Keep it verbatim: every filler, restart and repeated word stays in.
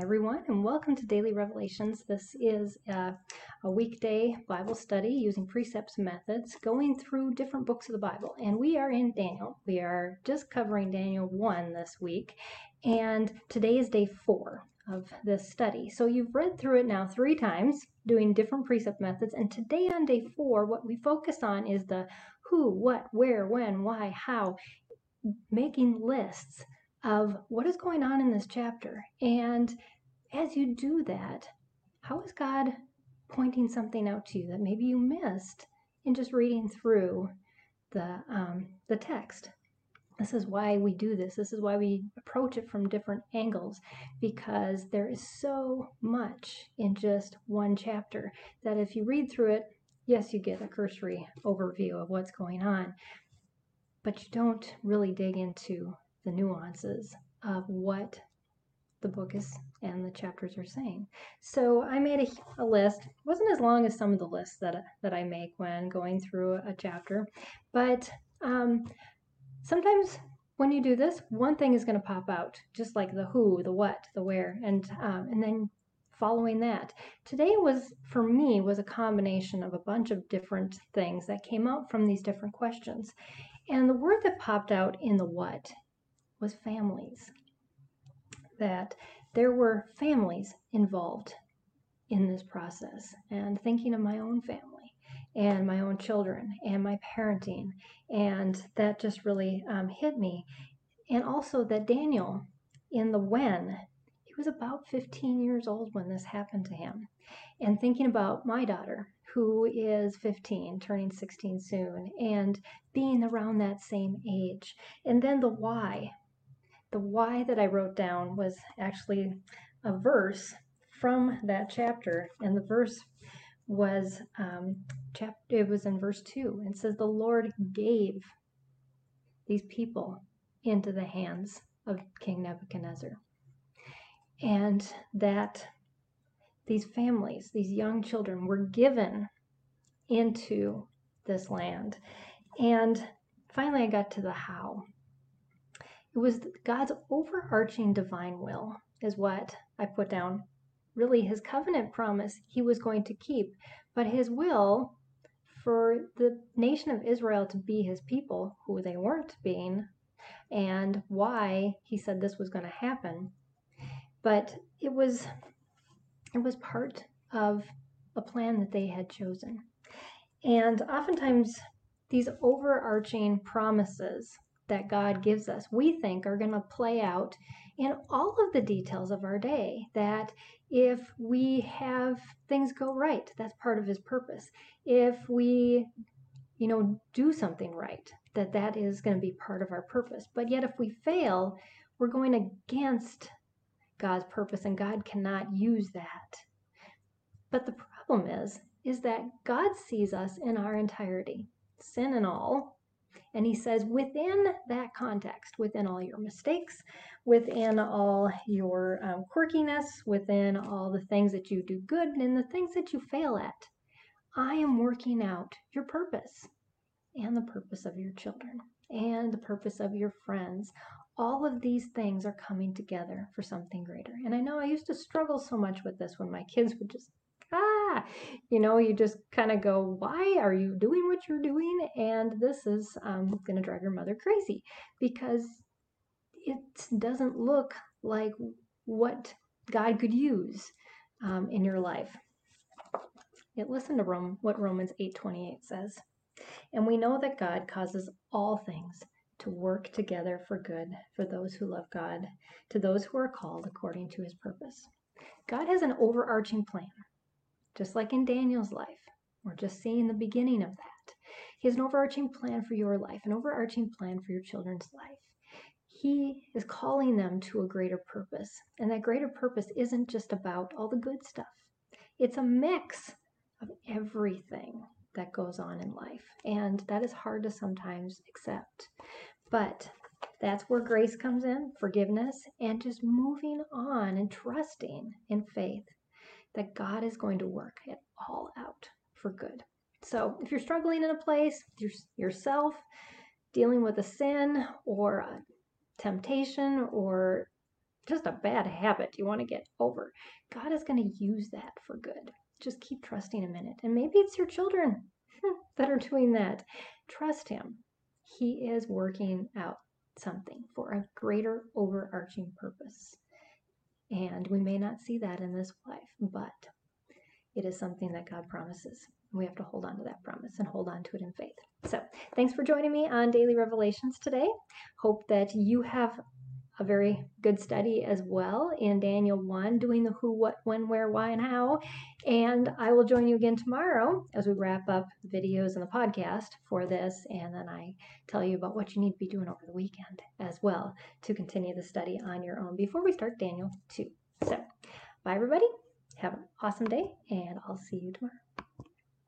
Hi everyone, and welcome to Daily Revelations. This is uh, a weekday Bible study using precepts and methods, going through different books of the Bible. And we are in Daniel. We are just covering Daniel one this week, and today is day four of this study. So you've read through it now three times, doing different precept methods, and today on day four, what we focus on is the who, what, where, when, why, how, making lists of what is going on in this chapter. And as you do that, how is God pointing something out to you that maybe you missed in just reading through the, um, the text? This is why we do this. This is why we approach it from different angles, because there is so much in just one chapter that if you read through it, yes, you get a cursory overview of what's going on, but you don't really dig into the nuances of what the book is and the chapters are saying. So I made a, a list. It wasn't as long as some of the lists that, that I make when going through a chapter, but um, sometimes when you do this, one thing is going to pop out, just like the who, the what, the where, and um, and then following that. Today was, for me, was a combination of a bunch of different things that came out from these different questions. And the word that popped out in the what was families, that there were families involved in this process, and thinking of my own family and my own children and my parenting, and that just really um, hit me. And also that Daniel, in the when, he was about fifteen years old when this happened to him, and thinking about my daughter, who is fifteen, turning sixteen soon, and being around that same age. And then the why. The why that I wrote down was actually a verse from that chapter, and the verse was um, chap it was in verse two. It says, "The Lord gave these people into the hands of King Nebuchadnezzar," and that these families, these young children, were given into this land. And finally, I got to the how. It was God's overarching divine will is what I put down. Really, his covenant promise he was going to keep, but his will for the nation of Israel to be his people, who they weren't being, and why he said this was going to happen. But it was, it was part of a plan that they had chosen. And oftentimes, these overarching promises that God gives us, we think are going to play out in all of the details of our day. That if we have things go right, that's part of his purpose. If we, you know, do something right, that that is going to be part of our purpose. But yet if we fail, we're going against God's purpose, and God cannot use that. But the problem is, is that God sees us in our entirety, sin and all. And he says, within that context, within all your mistakes, within all your um, quirkiness, within all the things that you do good and the things that you fail at, I am working out your purpose and the purpose of your children and the purpose of your friends. All of these things are coming together for something greater. And I know I used to struggle so much with this when my kids would just, ah, you know, you just kind of go, why are you doing what you're doing? And this is um, going to drive your mother crazy, because it doesn't look like what God could use um, in your life. Yet listen to Rome, what Romans eight twenty-eight says. And we know that God causes all things to work together for good for those who love God, to those who are called according to his purpose. God has an overarching plan. Just like in Daniel's life, we're just seeing the beginning of that. He has an overarching plan for your life, an overarching plan for your children's life. He is calling them to a greater purpose, and that greater purpose isn't just about all the good stuff. It's a mix of everything that goes on in life, and that is hard to sometimes accept. But that's where grace comes in, forgiveness, and just moving on and trusting in faith that God is going to work it all out for good. So if you're struggling in a place, yourself, dealing with a sin or a temptation or just a bad habit you want to get over. God is going to use that for good. Just keep trusting Him in it. And maybe it's your children that are doing that. Trust Him. He is working out something for a greater overarching purpose. And we may not see that in this life, but it is something that God promises. We have to hold on to that promise and hold on to it in faith. So thanks for joining me on Daily Revelations today. Hope that you have a very good study as well in Daniel one, doing the who, what, when, where, why, and how. And I will join you again tomorrow as we wrap up the videos and the podcast for this. And then I tell you about what you need to be doing over the weekend as well to continue the study on your own before we start Daniel two. So bye, everybody. Have an awesome day, and I'll see you tomorrow.